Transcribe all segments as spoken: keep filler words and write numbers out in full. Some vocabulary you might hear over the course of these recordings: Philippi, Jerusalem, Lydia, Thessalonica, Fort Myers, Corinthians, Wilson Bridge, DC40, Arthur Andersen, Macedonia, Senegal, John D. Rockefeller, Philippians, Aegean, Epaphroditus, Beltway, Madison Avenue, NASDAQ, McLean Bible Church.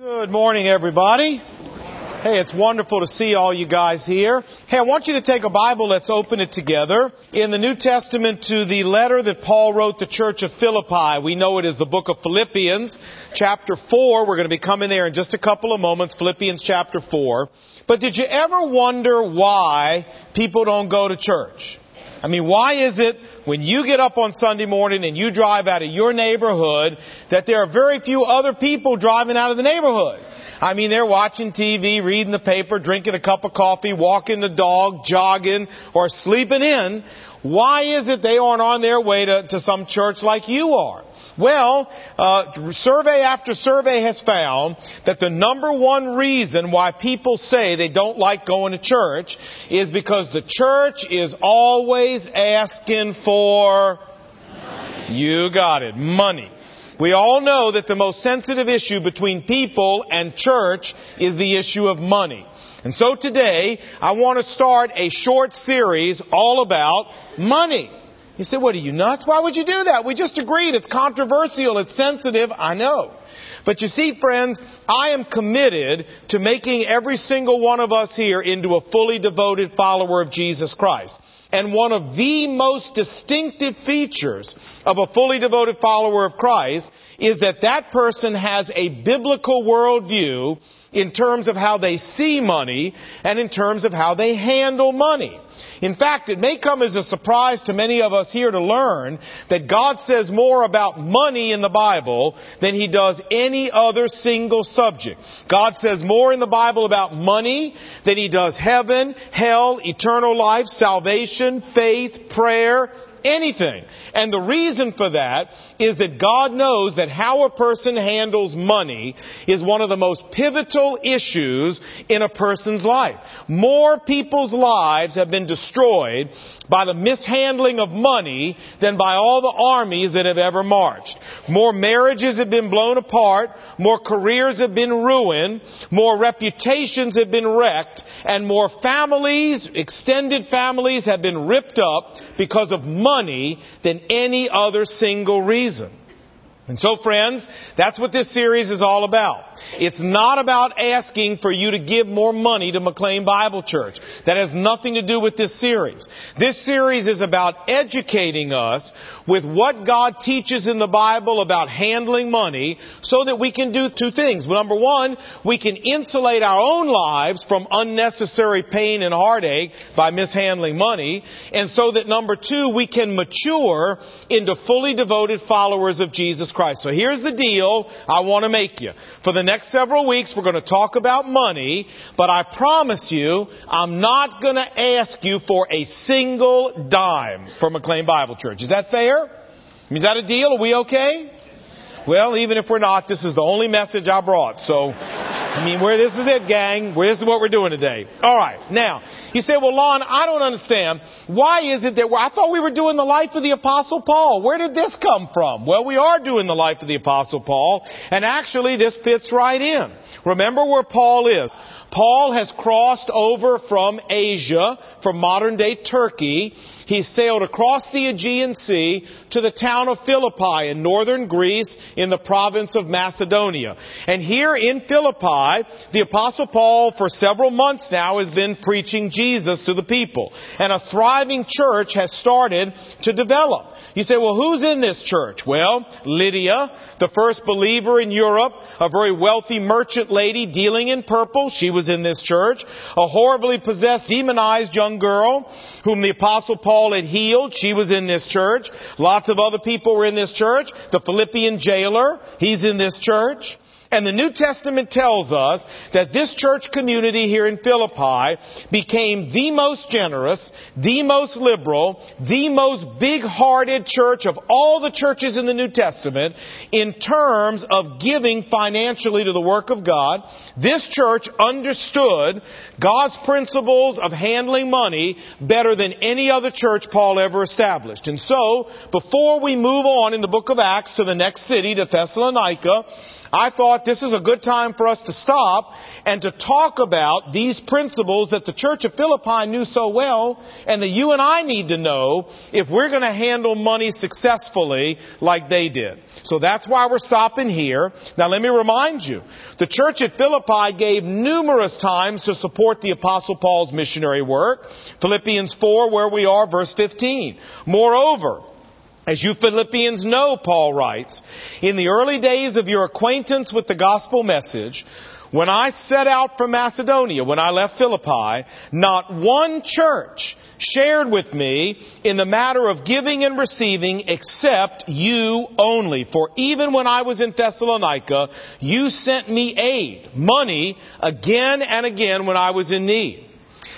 Good morning, everybody. Hey, it's wonderful to see all you guys here. Hey, I want you to take a Bible. Let's open it together. In the New Testament to the letter that Paul wrote the church of Philippi. We know it is the book of Philippians, chapter four. We're going to be coming there in just a couple of moments, Philippians chapter four. But did you ever wonder why people don't go to church? I mean, why is it when you get up on Sunday morning and you drive out of your neighborhood that there are very few other people driving out of the neighborhood? I mean, they're watching T V, reading the paper, drinking a cup of coffee, walking the dog, jogging, or sleeping in. Why is it they aren't on their way to, to some church like you are? Well, uh, survey after survey has found that the number one reason why people say they don't like going to church is because the church is always asking for money. You got it, money. We all know that the most sensitive issue between people and church is the issue of money. And so today, I want to start a short series all about money. You say, what are you, nuts? Why would you do that? We just agreed. It's controversial. It's sensitive. I know. But you see, friends, I am committed to making every single one of us here into a fully devoted follower of Jesus Christ. And one of the most distinctive features of a fully devoted follower of Christ is that that person has a biblical worldview in terms of how they see money and in terms of how they handle money. In fact, it may come as a surprise to many of us here to learn that God says more about money in the Bible than He does any other single subject. God says more in the Bible about money than He does heaven, hell, eternal life, salvation, faith, prayer, anything. And the reason for that is that God knows that how a person handles money is one of the most pivotal issues in a person's life. More people's lives have been destroyed by the mishandling of money than by all the armies that have ever marched. More marriages have been blown apart, more careers have been ruined, more reputations have been wrecked, and more families, extended families, have been ripped up because of money than any other single reason. And so, friends, that's what this series is all about. It's not about asking for you to give more money to McLean Bible Church. That has nothing to do with this series. This series is about educating us with what God teaches in the Bible about handling money so that we can do two things. Number one, we can insulate our own lives from unnecessary pain and heartache by mishandling money. And so that, number two, we can mature into fully devoted followers of Jesus Christ. Christ. So here's the deal I want to make you. For the next several weeks, we're going to talk about money, but I promise you, I'm not going to ask you for a single dime for McLean Bible Church. Is that fair? Is that a deal? Are we okay? Well, even if we're not, this is the only message I brought. So, I mean, where this is it, gang. Where this is what we're doing today. All right. Now, you say, well, Lon, I don't understand. Why is it that we're, I thought we were doing the life of the Apostle Paul. Where did this come from? Well, we are doing the life of the Apostle Paul. And actually, this fits right in. Remember where Paul is. Paul has crossed over from Asia, from modern-day Turkey. He sailed across the Aegean Sea to the town of Philippi in northern Greece in the province of Macedonia. And here in Philippi, the Apostle Paul for several months now has been preaching Jesus to the people. And a thriving church has started to develop. You say, well, who's in this church? Well, Lydia, the first believer in Europe, a very wealthy merchant lady dealing in purple. She was in this church. A horribly possessed, demonized young girl whom the Apostle Paul had healed. She was in this church. Lots of other people were in this church. The Philippian jailer, he's in this church. And the New Testament tells us that this church community here in Philippi became the most generous, the most liberal, the most big-hearted church of all the churches in the New Testament in terms of giving financially to the work of God. This church understood God's principles of handling money better than any other church Paul ever established. And so, before we move on in the book of Acts to the next city, to Thessalonica, I thought what? This is a good time for us to stop and to talk about these principles that the church of Philippi knew so well and that you and I need to know if we're going to handle money successfully like they did. So that's why we're stopping here. Now let me remind you, the church at Philippi gave numerous times to support the Apostle Paul's missionary work. Philippians four, where we are, verse fifteen. Moreover, as you Philippians know, Paul writes, in the early days of your acquaintance with the gospel message, when I set out from Macedonia, when I left Philippi, not one church shared with me in the matter of giving and receiving except you only. For even when I was in Thessalonica, you sent me aid, money, again and again when I was in need.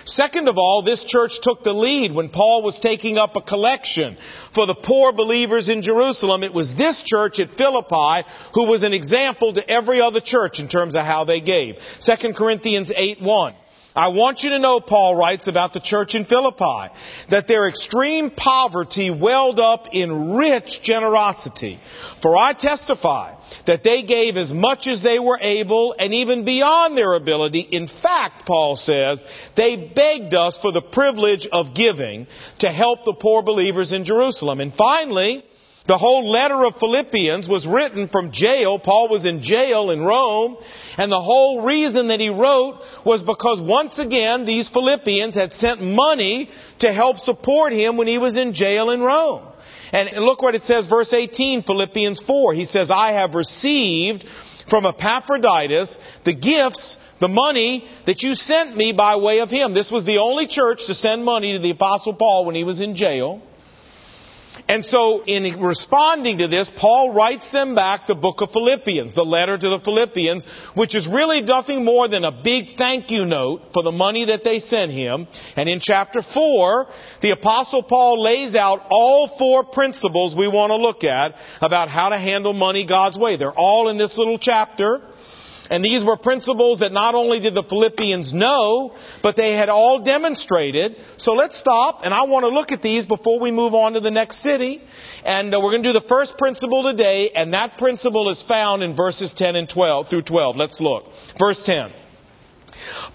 Second of all, this church took the lead when Paul was taking up a collection for the poor believers in Jerusalem. It was this church at Philippi who was an example to every other church in terms of how they gave. Second Corinthians eight one. I want you to know, Paul writes about the church in Philippi, that their extreme poverty welled up in rich generosity. For I testify that they gave as much as they were able and even beyond their ability. In fact, Paul says, they begged us for the privilege of giving to help the poor believers in Jerusalem. And finally, the whole letter of Philippians was written from jail. Paul was in jail in Rome. And the whole reason that he wrote was because once again these Philippians had sent money to help support him when he was in jail in Rome. And look what it says, verse eighteen, Philippians four. He says, I have received from Epaphroditus the gifts, the money that you sent me by way of him. This was the only church to send money to the Apostle Paul when he was in jail. And so in responding to this, Paul writes them back the book of Philippians, the letter to the Philippians, which is really nothing more than a big thank you note for the money that they sent him. And in chapter four, the Apostle Paul lays out all four principles we want to look at about how to handle money God's way. They're all in this little chapter. And these were principles that not only did the Philippians know, but they had all demonstrated. So let's stop, and I want to look at these before we move on to the next city. And uh, we're going to do the first principle today, and that principle is found in verses ten and twelve through twelve. Let's look. Verse ten.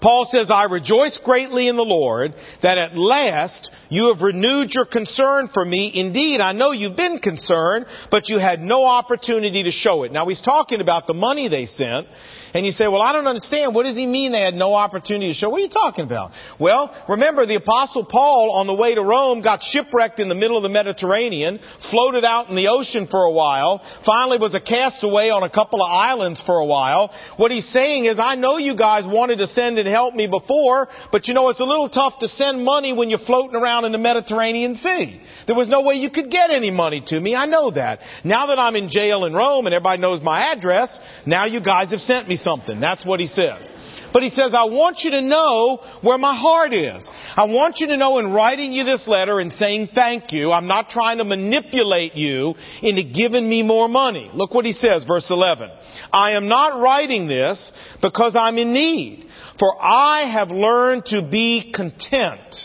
Paul says, I rejoice greatly in the Lord that at last you have renewed your concern for me. Indeed, I know you've been concerned, but you had no opportunity to show it. Now, he's talking about the money they sent. And you say, well, I don't understand. What does he mean they had no opportunity to show? What are you talking about? Well, remember, the Apostle Paul on the way to Rome got shipwrecked in the middle of the Mediterranean, floated out in the ocean for a while, finally was a castaway on a couple of islands for a while. What he's saying is, I know you guys wanted to send and help me before, but you know, it's a little tough to send money when you're floating around in the Mediterranean Sea. There was no way you could get any money to me. I know that. Now that I'm in jail in Rome and everybody knows my address, now you guys have sent me something. That's what he says. But he says, I want you to know where my heart is. I want you to know in writing you this letter and saying thank you, I'm not trying to manipulate you into giving me more money. Look what he says, verse eleven. I am not writing this because I'm in need, for I have learned to be content,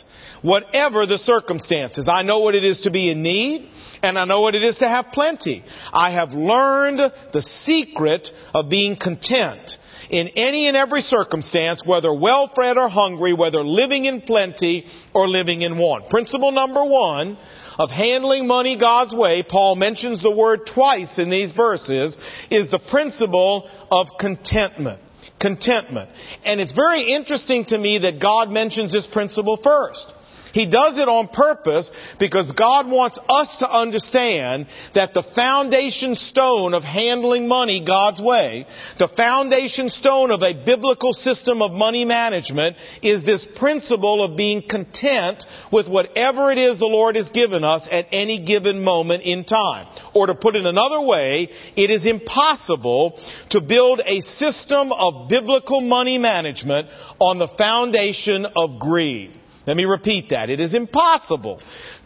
whatever the circumstances. I know what it is to be in need. And I know what it is to have plenty. I have learned the secret of being content in any and every circumstance, whether well-fed or hungry, whether living in plenty or living in want. Principle number one of handling money God's way, Paul mentions the word twice in these verses, is the principle of contentment. Contentment. And it's very interesting to me that God mentions this principle first. He does it on purpose because God wants us to understand that the foundation stone of handling money God's way, the foundation stone of a biblical system of money management, is this principle of being content with whatever it is the Lord has given us at any given moment in time. Or to put it another way, it is impossible to build a system of biblical money management on the foundation of greed. Let me repeat that. It is impossible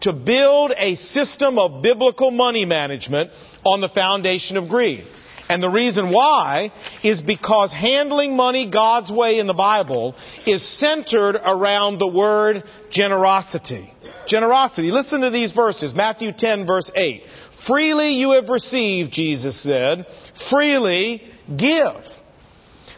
to build a system of biblical money management on the foundation of greed. And the reason why is because handling money God's way in the Bible is centered around the word generosity. Generosity. Listen to these verses. Matthew ten, verse eight. Freely you have received, Jesus said. Freely give.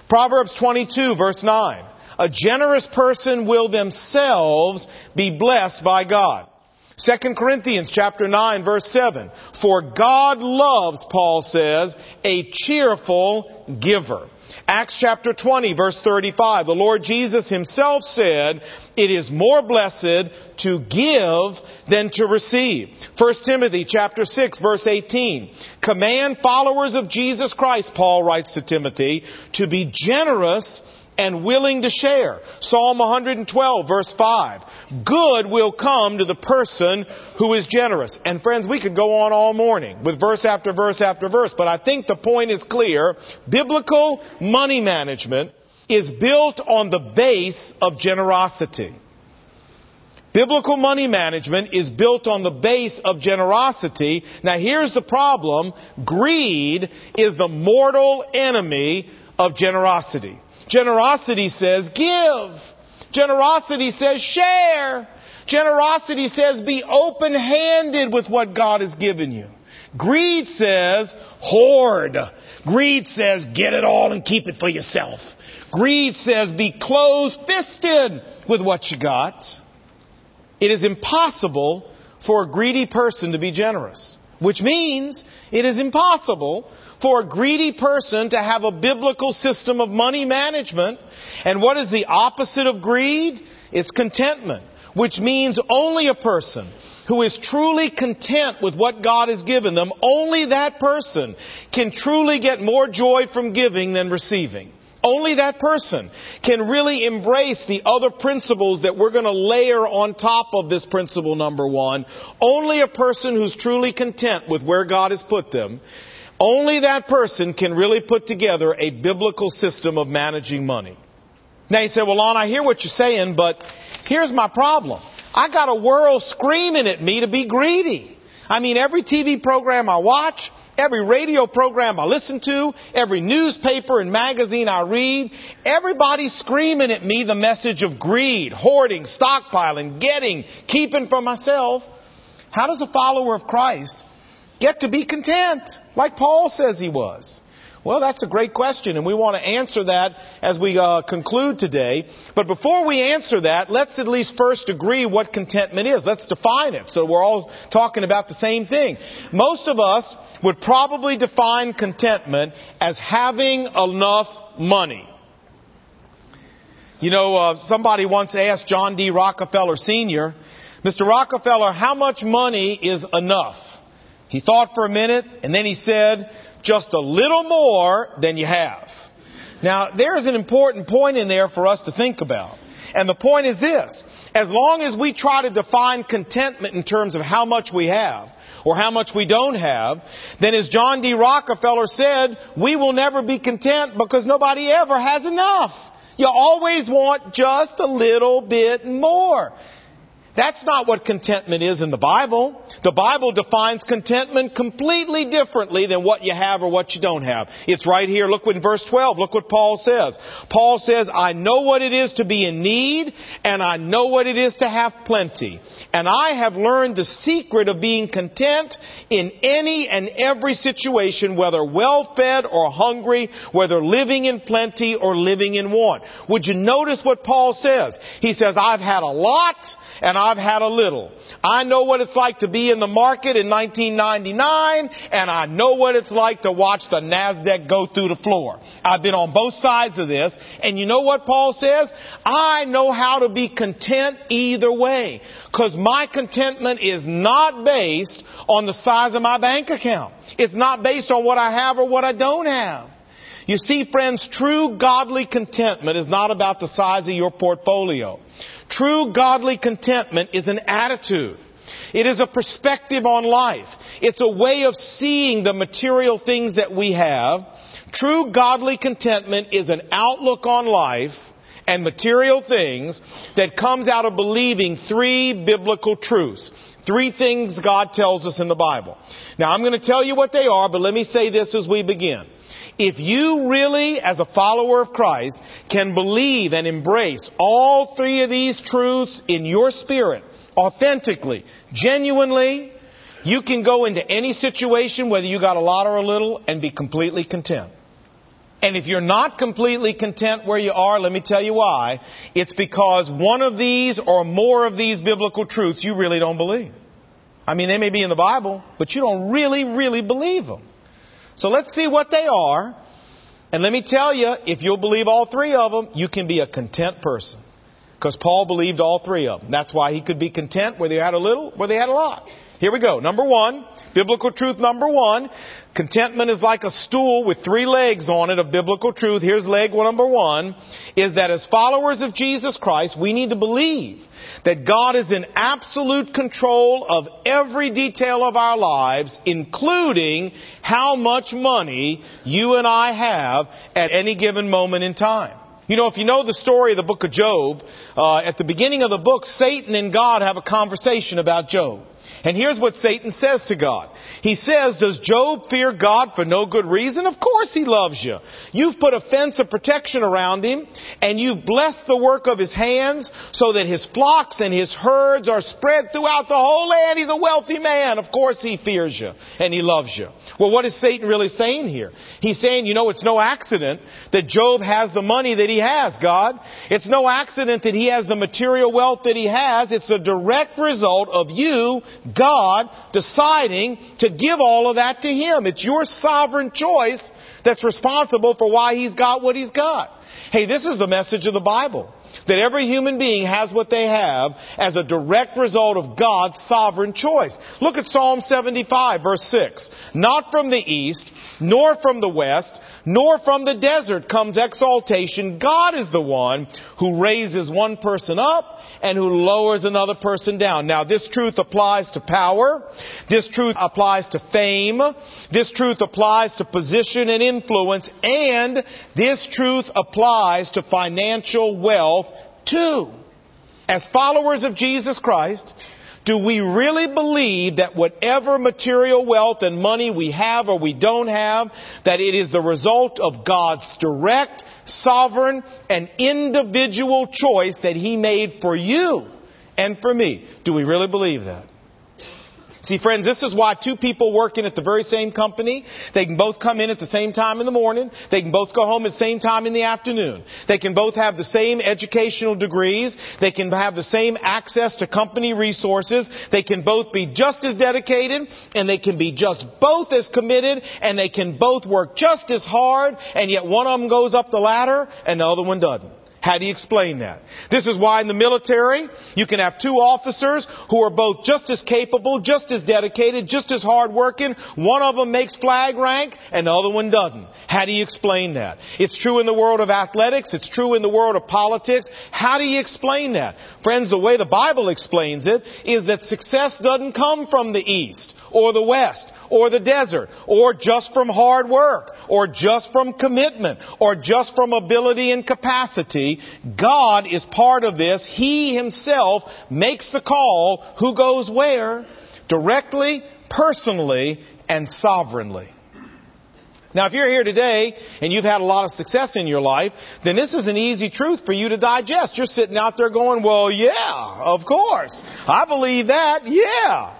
Proverbs twenty-two, verse nine. A generous person will themselves be blessed by God. Second Corinthians chapter nine, verse seven. For God loves, Paul says, a cheerful giver. Acts chapter twenty, verse thirty-five. The Lord Jesus himself said, it is more blessed to give than to receive. First Timothy chapter six, verse eighteen. Command followers of Jesus Christ, Paul writes to Timothy, to be generous and willing to share. Psalm one hundred twelve, verse five. Good will come to the person who is generous. And friends, we could go on all morning with verse after verse after verse, but I think the point is clear. Biblical money management is built on the base of generosity. Biblical money management is built on the base of generosity. Now here's the problem. Greed is the mortal enemy of generosity. Generosity says give. Generosity says share. Generosity says be open-handed with what God has given you. Greed says hoard. Greed says get it all and keep it for yourself. Greed says be closed-fisted with what you got. It is impossible for a greedy person to be generous, which means it is impossible for a greedy person to have a biblical system of money management. And what is the opposite of greed? It's contentment, which means only a person who is truly content with what God has given them, only that person can truly get more joy from giving than receiving. Only that person can really embrace the other principles that we're going to layer on top of this principle number one. Only a person who's truly content with where God has put them, only that person can really put together a biblical system of managing money. Now you say, well, Lon, I hear what you're saying, but here's my problem. I got a world screaming at me to be greedy. I mean, every T V program I watch, every radio program I listen to, every newspaper and magazine I read, everybody's screaming at me the message of greed, hoarding, stockpiling, getting, keeping for myself. How does a follower of Christ get to be content, like Paul says he was? Well, that's a great question, and we want to answer that as we uh, conclude today. But before we answer that, let's at least first agree what contentment is. Let's define it so we're all talking about the same thing. Most of us would probably define contentment as having enough money. You know, uh, somebody once asked John D. Rockefeller Senior, Mister Rockefeller, how much money is enough? He thought for a minute, and then he said, just a little more than you have. Now, there's an important point in there for us to think about. And the point is this. As long as we try to define contentment in terms of how much we have or how much we don't have, then as John D. Rockefeller said, we will never be content because nobody ever has enough. You always want just a little bit more. That's not what contentment is in the Bible. The Bible defines contentment completely differently than what you have or what you don't have. It's right here. Look in verse twelve. Look what Paul says. Paul says, I know what it is to be in need, and I know what it is to have plenty. And I have learned the secret of being content in any and every situation, whether well-fed or hungry, whether living in plenty or living in want. Would you notice what Paul says? He says, I've had a lot, and I've had a little. I know what it's like to be in the market in nineteen ninety-nine, and I know what it's like to watch the NASDAQ go through the floor. I've been on both sides of this, and you know what Paul says? I know how to be content either way, because my contentment is not based on the size of my bank account. It's not based on what I have or what I don't have. You see, friends, true godly contentment is not about the size of your portfolio. True godly contentment is an attitude. It is a perspective on life. It's a way of seeing the material things that we have. True godly contentment is an outlook on life and material things that comes out of believing three biblical truths. Three things God tells us in the Bible. Now, I'm going to tell you what they are, but let me say this as we begin. If you really, as a follower of Christ, can believe and embrace all three of these truths in your spirit, authentically, genuinely, you can go into any situation, whether you got a lot or a little, and be completely content. And if you're not completely content where you are, let me tell you why. It's because one of these or more of these biblical truths you really don't believe. I mean, they may be in the Bible, but you don't really, really believe them. So let's see what they are. And let me tell you, if you'll believe all three of them, you can be a content person. Because Paul believed all three of them. That's why he could be content whether he had a little, whether he had a lot. Here we go. Number one, biblical truth number one. Contentment is like a stool with three legs on it of biblical truth. Here's leg number one, is that as followers of Jesus Christ, we need to believe that God is in absolute control of every detail of our lives, including how much money you and I have at any given moment in time. You know, if you know the story of the book of Job, uh, at the beginning of the book, Satan and God have a conversation about Job. And here's what Satan says to God. He says, does Job fear God for no good reason? Of course he loves you. You've put a fence of protection around him, and you've blessed the work of his hands so that his flocks and his herds are spread throughout the whole land. He's a wealthy man. Of course he fears you, and he loves you. Well, what is Satan really saying here? He's saying, you know, it's no accident that Job has the money that he has, God. It's no accident that he has the material wealth that he has. It's a direct result of you, God, deciding to give all of that to him. It's your sovereign choice that's responsible for why he's got what he's got. Hey, this is the message of the Bible, that every human being has what they have as a direct result of God's sovereign choice. Look at Psalm seventy-five, verse six. Not from the east, nor from the west, nor from the desert comes exaltation. God is the one who raises one person up and who lowers another person down. Now, this truth applies to power. This truth applies to fame. This truth applies to position and influence. And this truth applies to financial wealth too. As followers of Jesus Christ, do we really believe that whatever material wealth and money we have or we don't have, that it is the result of God's direct, sovereign, and individual choice that He made for you and for me? Do we really believe that? See, friends, this is why two people working at the very same company, they can both come in at the same time in the morning. They can both go home at the same time in the afternoon. They can both have the same educational degrees. They can have the same access to company resources. They can both be just as dedicated, and they can be just both as committed, and they can both work just as hard, and yet one of them goes up the ladder and the other one doesn't. How do you explain that? This is why in the military, you can have two officers who are both just as capable, just as dedicated, just as hardworking. One of them makes flag rank and the other one doesn't. How do you explain that? It's true in the world of athletics. It's true in the world of politics. How do you explain that? Friends, the way the Bible explains it is that success doesn't come from the east or the west or the desert, or just from hard work, or just from commitment, or just from ability and capacity. God is part of this. He Himself makes the call who goes where, directly, personally, and sovereignly. Now, if you're here today and you've had a lot of success in your life, then this is an easy truth for you to digest. You're sitting out there going, well, yeah, of course. I believe that. Yeah.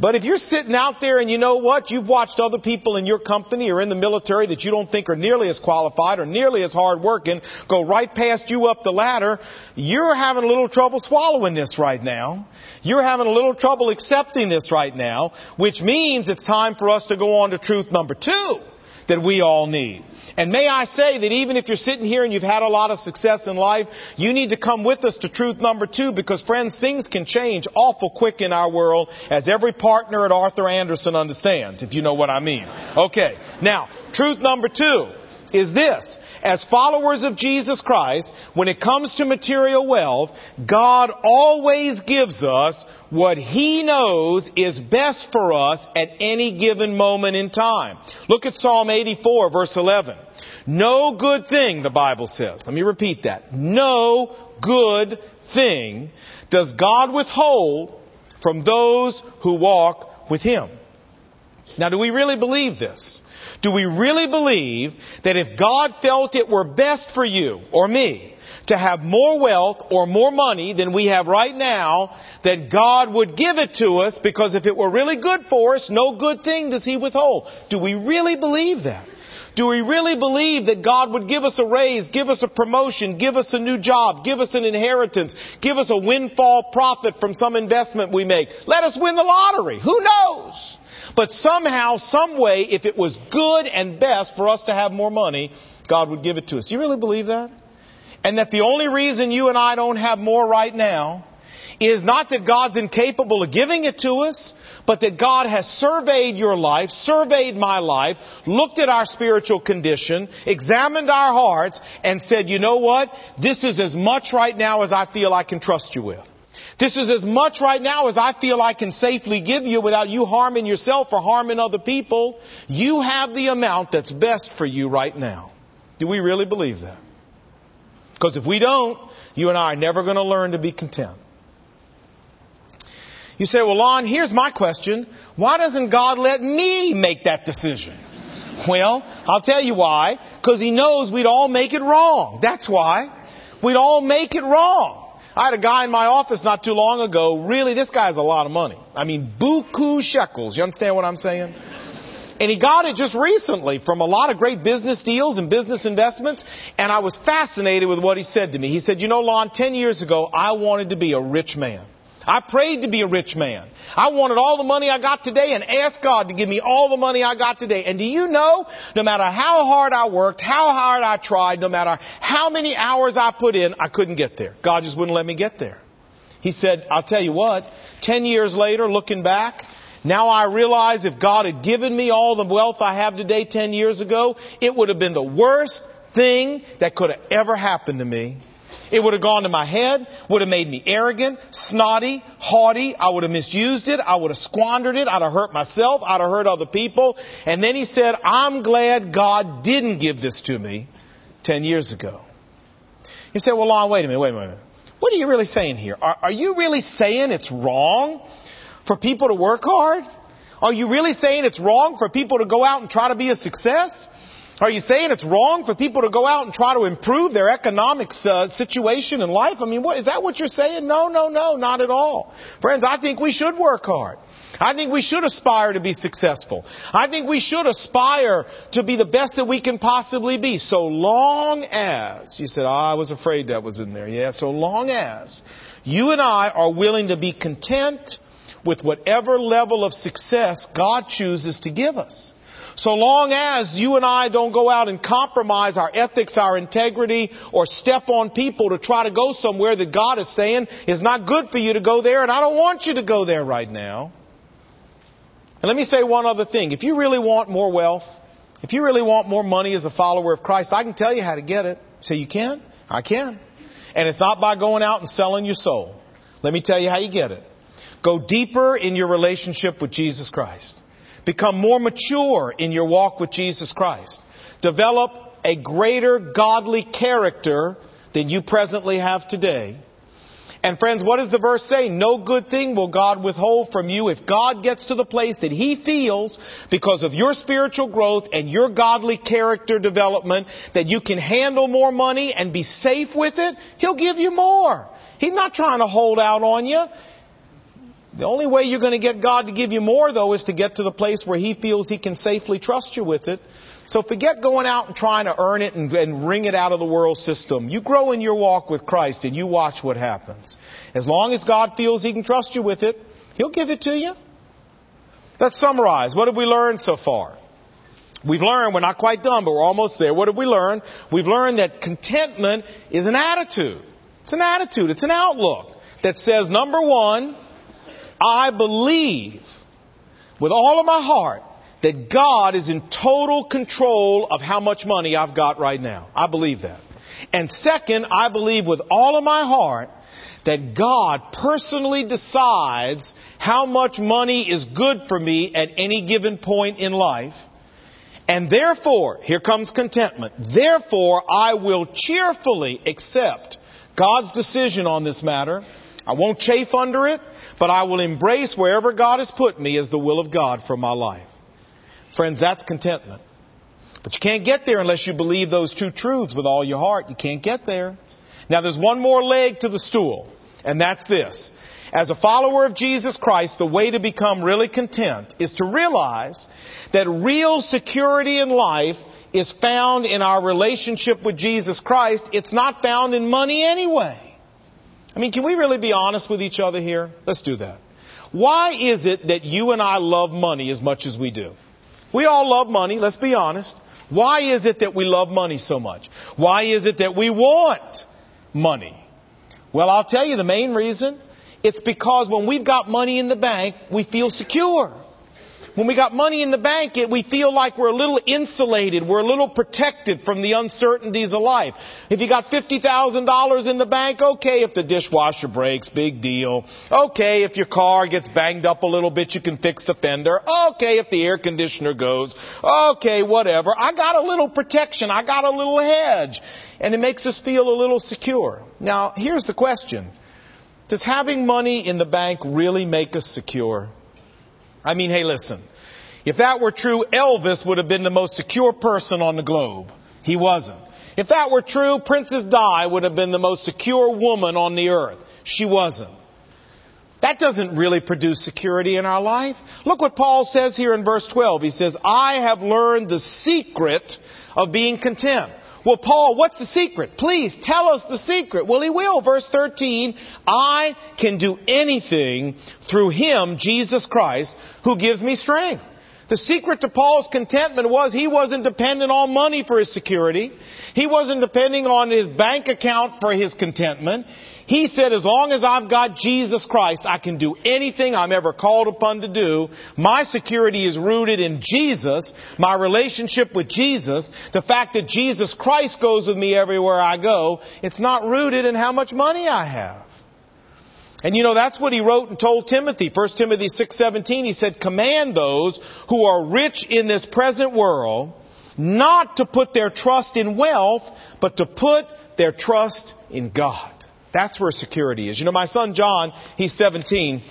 But if you're sitting out there and you know what, you've watched other people in your company or in the military that you don't think are nearly as qualified or nearly as hardworking go right past you up the ladder, you're having a little trouble swallowing this right now. You're having a little trouble accepting this right now, which means it's time for us to go on to truth number two that we all need. And may I say that even if you're sitting here and you've had a lot of success in life, you need to come with us to truth number two, because, friends, things can change awful quick in our world, as every partner at Arthur Andersen understands, if you know what I mean. Okay, now, truth number two is this. As followers of Jesus Christ, when it comes to material wealth, God always gives us what He knows is best for us at any given moment in time. Look at Psalm eighty-four, verse eleven. No good thing, the Bible says. Let me repeat that. No good thing does God withhold from those who walk with Him. Now, do we really believe this? Do we really believe that if God felt it were best for you or me to have more wealth or more money than we have right now, that God would give it to us, because if it were really good for us, no good thing does He withhold? Do we really believe that? Do we really believe that God would give us a raise, give us a promotion, give us a new job, give us an inheritance, give us a windfall profit from some investment we make? Let us win the lottery. Who knows? But somehow, some way, if it was good and best for us to have more money, God would give it to us. Do you really believe that? And that the only reason you and I don't have more right now is not that God's incapable of giving it to us, but that God has surveyed your life, surveyed my life, looked at our spiritual condition, examined our hearts, and said, you know what? This is as much right now as I feel I can trust you with. This is as much right now as I feel I can safely give you without you harming yourself or harming other people. You have the amount that's best for you right now. Do we really believe that? Because if we don't, you and I are never going to learn to be content. You say, well, Lon, here's my question. Why doesn't God let me make that decision? Well, I'll tell you why. Because He knows we'd all make it wrong. That's why. We'd all make it wrong. I had a guy in my office not too long ago. Really, this guy has a lot of money. I mean, buku shekels. You understand what I'm saying? And he got it just recently from a lot of great business deals and business investments. And I was fascinated with what he said to me. He said, you know, Lon, ten years ago, I wanted to be a rich man. I prayed to be a rich man. I wanted all the money I got today and asked God to give me all the money I got today. And do you know, no matter how hard I worked, how hard I tried, no matter how many hours I put in, I couldn't get there. God just wouldn't let me get there. He said, I'll tell you what, ten years later, looking back, now I realize if God had given me all the wealth I have today ten years ago, it would have been the worst thing that could have ever happened to me. It would have gone to my head, would have made me arrogant, snotty, haughty. I would have misused it. I would have squandered it. I'd have hurt myself. I'd have hurt other people. And then he said, I'm glad God didn't give this to me ten years ago. You say, well, Lon, wait a minute, wait a minute. What are you really saying here? Are, are you really saying it's wrong for people to work hard? Are you really saying it's wrong for people to go out and try to be a success? Are you saying it's wrong for people to go out and try to improve their economic uh, situation in life? I mean, what, is that what you're saying? No, no, no, not at all. Friends, I think we should work hard. I think we should aspire to be successful. I think we should aspire to be the best that we can possibly be. So long as, you said, oh, I was afraid that was in there. Yeah, so long as you and I are willing to be content with whatever level of success God chooses to give us. So long as you and I don't go out and compromise our ethics, our integrity, or step on people to try to go somewhere that God is saying is not good for you to go there, and I don't want you to go there right now. And let me say one other thing. If you really want more wealth, if you really want more money as a follower of Christ, I can tell you how to get it. So you can? I can. And it's not by going out and selling your soul. Let me tell you how you get it. Go deeper in your relationship with Jesus Christ. Become more mature in your walk with Jesus Christ. Develop a greater godly character than you presently have today. And friends, what does the verse say? No good thing will God withhold from you. If God gets to the place that He feels because of your spiritual growth and your godly character development that you can handle more money and be safe with it, He'll give you more. He's not trying to hold out on you. The only way you're going to get God to give you more, though, is to get to the place where He feels He can safely trust you with it. So forget going out and trying to earn it and, and wring it out of the world system. You grow in your walk with Christ and you watch what happens. As long as God feels He can trust you with it, He'll give it to you. Let's summarize. What have we learned so far? We've learned, we're not quite done, but we're almost there. What have we learned? We've learned that contentment is an attitude. It's an attitude. It's an outlook that says, number one, I believe with all of my heart that God is in total control of how much money I've got right now. I believe that. And second, I believe with all of my heart that God personally decides how much money is good for me at any given point in life. And therefore, here comes contentment. Therefore, I will cheerfully accept God's decision on this matter. I won't chafe under it. But I will embrace wherever God has put me as the will of God for my life. Friends, that's contentment. But you can't get there unless you believe those two truths with all your heart. You can't get there. Now, there's one more leg to the stool, and that's this. As a follower of Jesus Christ, the way to become really content is to realize that real security in life is found in our relationship with Jesus Christ. It's not found in money anyway. I mean, can we really be honest with each other here? Let's do that. Why is it that you and I love money as much as we do? We all love money, let's be honest. Why is it that we love money so much? Why is it that we want money? Well, I'll tell you the main reason. It's because when we've got money in the bank, we feel secure. When we got money in the bank, it, we feel like we're a little insulated. We're a little protected from the uncertainties of life. If you got fifty thousand dollars in the bank, okay, if the dishwasher breaks, big deal. Okay, if your car gets banged up a little bit, you can fix the fender. Okay, if the air conditioner goes. Okay, whatever. I got a little protection. I got a little hedge. And it makes us feel a little secure. Now, here's the question. Does having money in the bank really make us secure? I mean, hey, listen, if that were true, Elvis would have been the most secure person on the globe. He wasn't. If that were true, Princess Di would have been the most secure woman on the earth. She wasn't. That doesn't really produce security in our life. Look what Paul says here in verse twelve. He says, I have learned the secret of being content. Well, Paul, what's the secret? Please tell us the secret. Well, he will. Verse thirteen, I can do anything through him, Jesus Christ, who gives me strength. The secret to Paul's contentment was he wasn't dependent on money for his security. He wasn't depending on his bank account for his contentment. He said, as long as I've got Jesus Christ, I can do anything I'm ever called upon to do. My security is rooted in Jesus, my relationship with Jesus, the fact that Jesus Christ goes with me everywhere I go. It's not rooted in how much money I have. And you know, that's what he wrote and told Timothy. First Timothy six seventeen, he said, command those who are rich in this present world not to put their trust in wealth, but to put their trust in God. That's where security is. You know, my son John, he's seventeen.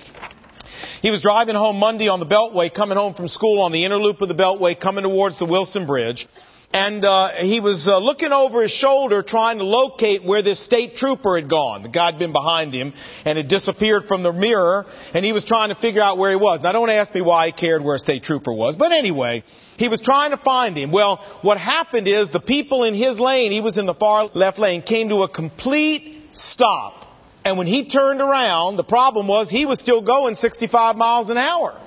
He was driving home Monday on the Beltway, coming home from school on the inner loop of the Beltway, coming towards the Wilson Bridge. And uh, he was uh, looking over his shoulder trying to locate where this state trooper had gone. The guy had been behind him and had disappeared from the mirror. And he was trying to figure out where he was. Now, don't ask me why he cared where a state trooper was. But anyway, he was trying to find him. Well, what happened is the people in his lane, he was in the far left lane, came to a complete stop. And when he turned around, the problem was he was still going sixty-five miles an hour.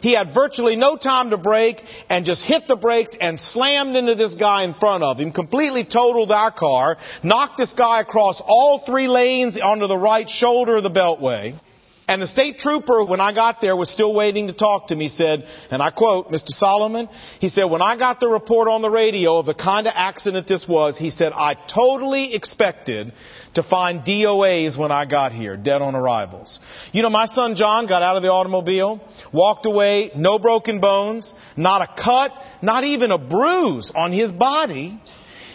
He had virtually no time to brake and just hit the brakes and slammed into this guy in front of him, completely totaled our car, knocked this guy across all three lanes onto the right shoulder of the Beltway. And the state trooper, when I got there, was still waiting to talk to me. He said, and I quote, Mister Solomon, he said, when I got the report on the radio of the kind of accident this was, he said, I totally expected to find D O As when I got here, dead on arrivals. You know, my son John got out of the automobile, walked away, no broken bones, not a cut, not even a bruise on his body.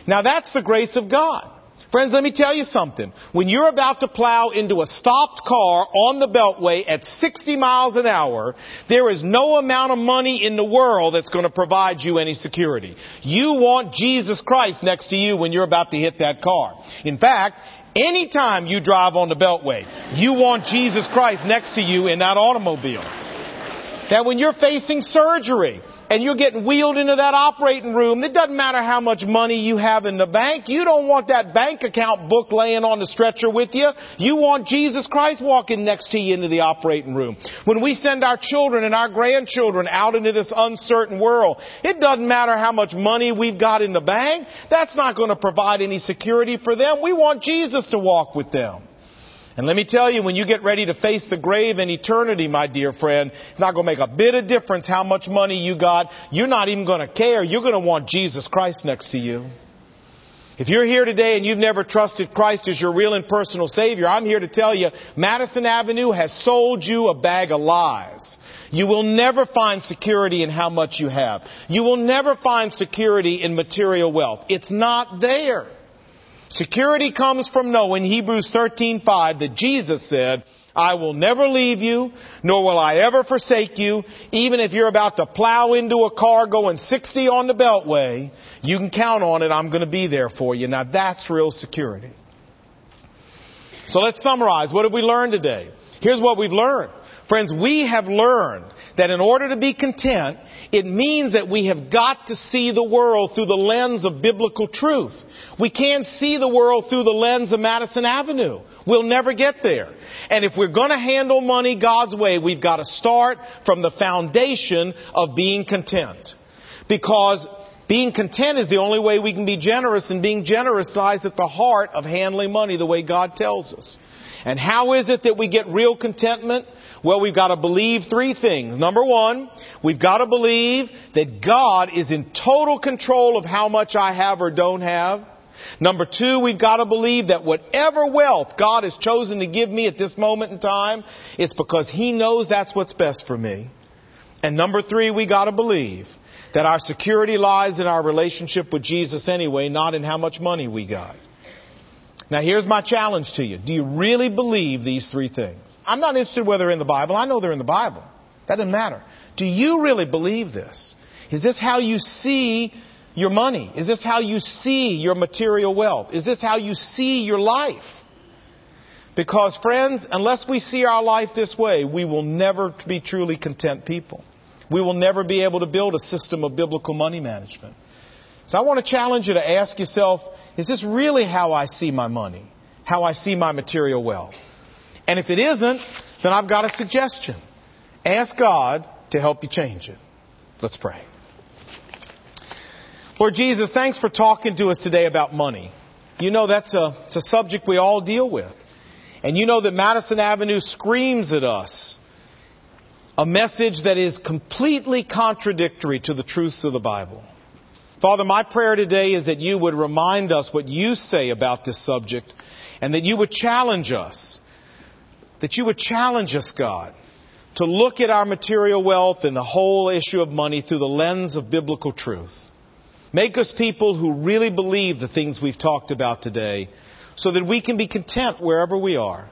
Now, that's the grace of God. Friends, let me tell you something. When you're about to plow into a stopped car on the Beltway at sixty miles an hour, there is no amount of money in the world that's going to provide you any security. You want Jesus Christ next to you when you're about to hit that car. In fact, anytime you drive on the Beltway, you want Jesus Christ next to you in that automobile. That when you're facing surgery, and you're getting wheeled into that operating room, it doesn't matter how much money you have in the bank. You don't want that bank account book laying on the stretcher with you. You want Jesus Christ walking next to you into the operating room. When we send our children and our grandchildren out into this uncertain world, it doesn't matter how much money we've got in the bank. That's not going to provide any security for them. We want Jesus to walk with them. And let me tell you, when you get ready to face the grave and eternity, my dear friend, it's not going to make a bit of difference how much money you got. You're not even going to care. You're going to want Jesus Christ next to you. If you're here today and you've never trusted Christ as your real and personal Savior, I'm here to tell you, Madison Avenue has sold you a bag of lies. You will never find security in how much you have. You will never find security in material wealth. It's not there. Security comes from knowing, Hebrews thirteen five, that Jesus said, I will never leave you, nor will I ever forsake you. Even if you're about to plow into a car going sixty on the Beltway, you can count on it. I'm going to be there for you. Now, that's real security. So let's summarize. What have we learned today? Here's what we've learned. Friends, we have learned that in order to be content, it means that we have got to see the world through the lens of biblical truth. We can't see the world through the lens of Madison Avenue. We'll never get there. And if we're going to handle money God's way, we've got to start from the foundation of being content. Because being content is the only way we can be generous, and being generous lies at the heart of handling money the way God tells us. And how is it that we get real contentment? Well, we've got to believe three things. Number one, we've got to believe that God is in total control of how much I have or don't have. Number two, we've got to believe that whatever wealth God has chosen to give me at this moment in time, it's because He knows that's what's best for me. And number three, we got to believe that our security lies in our relationship with Jesus anyway, not in how much money we got. Now, here's my challenge to you. Do you really believe these three things? I'm not interested whether they're in the Bible. I know they're in the Bible. That doesn't matter. Do you really believe this? Is this how you see your money? Is this how you see your material wealth? Is this how you see your life? Because, friends, unless we see our life this way, we will never be truly content people. We will never be able to build a system of biblical money management. So I want to challenge you to ask yourself, is this really how I see my money? How I see my material wealth? And if it isn't, then I've got a suggestion. Ask God to help you change it. Let's pray. Lord Jesus, thanks for talking to us today about money. You know, that's a, it's a subject we all deal with. And you know that Madison Avenue screams at us a message that is completely contradictory to the truths of the Bible. Father, my prayer today is that you would remind us what you say about this subject, and that you would challenge us. That you would challenge us, God, to look at our material wealth and the whole issue of money through the lens of biblical truth. Make us people who really believe the things we've talked about today, so that we can be content wherever we are,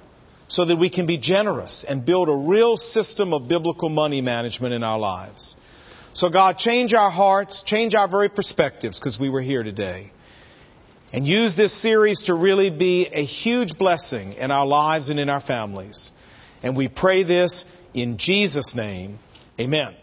so that we can be generous and build a real system of biblical money management in our lives. So, God, change our hearts, change our very perspectives, because we were here today. And use this series to really be a huge blessing in our lives and in our families. And we pray this in Jesus' name. Amen.